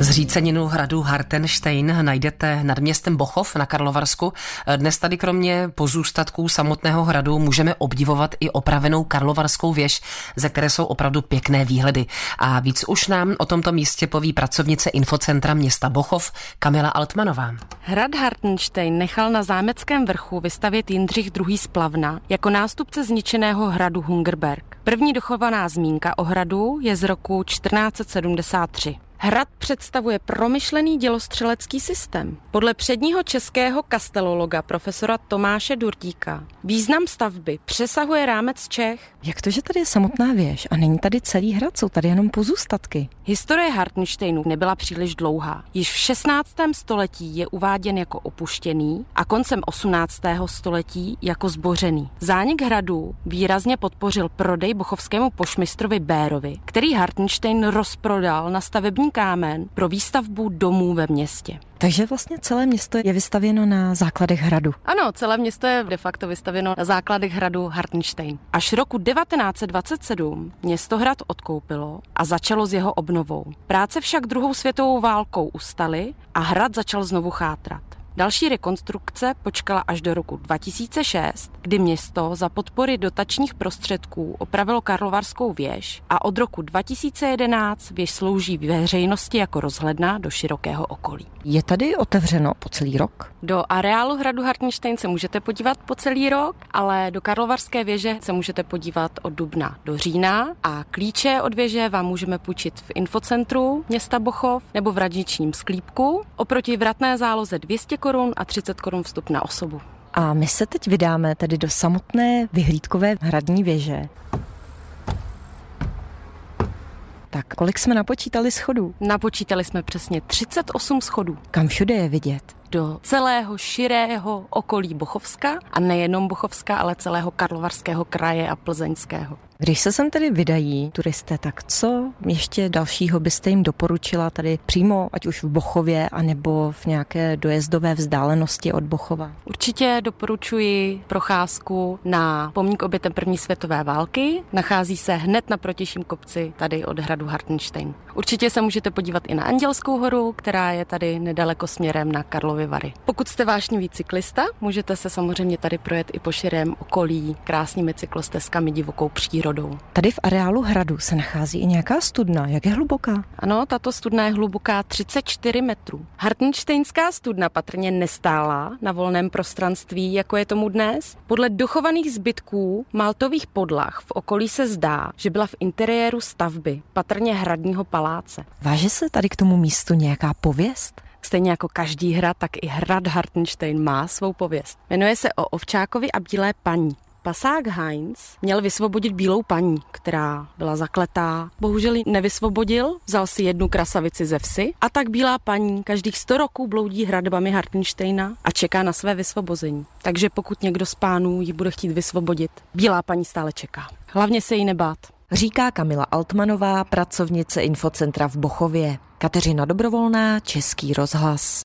Zříceninu hradu Hartenštejn najdete nad městem Bochov na Karlovarsku. Dnes tady kromě pozůstatků samotného hradu můžeme obdivovat i opravenou Karlovarskou věž, ze které jsou opravdu pěkné výhledy. A víc už nám o tomto místě poví pracovnice infocentra města Bochov Kamila Altmanová. Hrad Hartenštejn nechal na zámeckém vrchu vystavět Jindřich II. Z Plavna jako nástupce zničeného hradu Hungerberg. První dochovaná zmínka o hradu je z roku 1473. Hrad představuje promyšlený dělostřelecký systém. Podle předního českého kastelologa profesora Tomáše Durtíka význam stavby přesahuje rámec Čech. Jak to, že tady je samotná věž a není tady celý hrad, jsou tady jenom pozůstatky? Historie Hartenštejnu nebyla příliš dlouhá. Již v 16. století je uváděn jako opuštěný a koncem 18. století jako zbořený. Zánik hradu výrazně podpořil prodej bochovskému pošmistrovi Bérovi, který Hartenštejn rozprodal na stavební kámen pro výstavbu domů ve městě. Takže vlastně celé město je vystavěno na základech hradu. Ano, celé město je de facto vystavěno na základech hradu Hartenštejn. Až roku 1927 město hrad odkoupilo a začalo s jeho obnovou. Práce však druhou světovou válkou ustaly a hrad začal znovu chátrat. Další rekonstrukce počkala až do roku 2006, kdy město za podpory dotačních prostředků opravilo Karlovarskou věž a od roku 2011 věž slouží veřejnosti jako rozhledna do širokého okolí. Je tady otevřeno po celý rok? Do areálu hradu Hartenštejn se můžete podívat po celý rok, ale do Karlovarské věže se můžete podívat od dubna do října a klíče od věže vám můžeme půjčit v infocentru města Bochov nebo v radničním sklípku. Oproti vratné záloze 200 korun a 30 korun vstup na osobu. A my se teď vydáme tedy do samotné vyhlídkové hradní věže. Tak, kolik jsme napočítali schodů? Napočítali jsme přesně 38 schodů. Kam všude je vidět? Do celého širého okolí Bochovska a nejenom Bochovska, ale celého Karlovarského kraje a Plzeňského. Když se sem tedy vydají turisté, tak co ještě dalšího byste jim doporučila tady přímo, ať už v Bochově, anebo v nějaké dojezdové vzdálenosti od Bochova? Určitě doporučuji procházku na pomník obětem první světové války. Nachází se hned na protějším kopci tady od hradu Hartenštejn. Určitě se můžete podívat i na Andělskou horu, která je tady nedaleko směrem na Karlovy Vary. Pokud jste vášnivý cyklista, můžete se samozřejmě tady projet i po širém okolí krásnými cyklostezkami, divokou přírodou. Tady v areálu hradu se nachází i nějaká studna. Jak je hluboká? Ano, tato studna je hluboká 34 metrů. Hartenštejnská studna patrně nestála na volném prostranství, jako je tomu dnes. Podle dochovaných zbytků maltových podlah v okolí se zdá, že byla v interiéru stavby, patrně hradního paláce. Váže se tady k tomu místu nějaká pověst? Stejně jako každý hrad, tak i hrad Hartenštejn má svou pověst. Jmenuje se o Ovčákovi a Bílé paní. Pasák Heinz měl vysvobodit Bílou paní, která byla zakletá. Bohužel ji nevysvobodil, vzal si jednu krasavici ze vsi a tak Bílá paní každých 100 roků bloudí hradbami Hartenštejna a čeká na své vysvobození. Takže pokud někdo z pánů ji bude chtít vysvobodit, Bílá paní stále čeká. Hlavně se jí nebát. Říká Kamila Altmanová, pracovnice infocentra v Bochově. Kateřina Dobrovolná, Český rozhlas.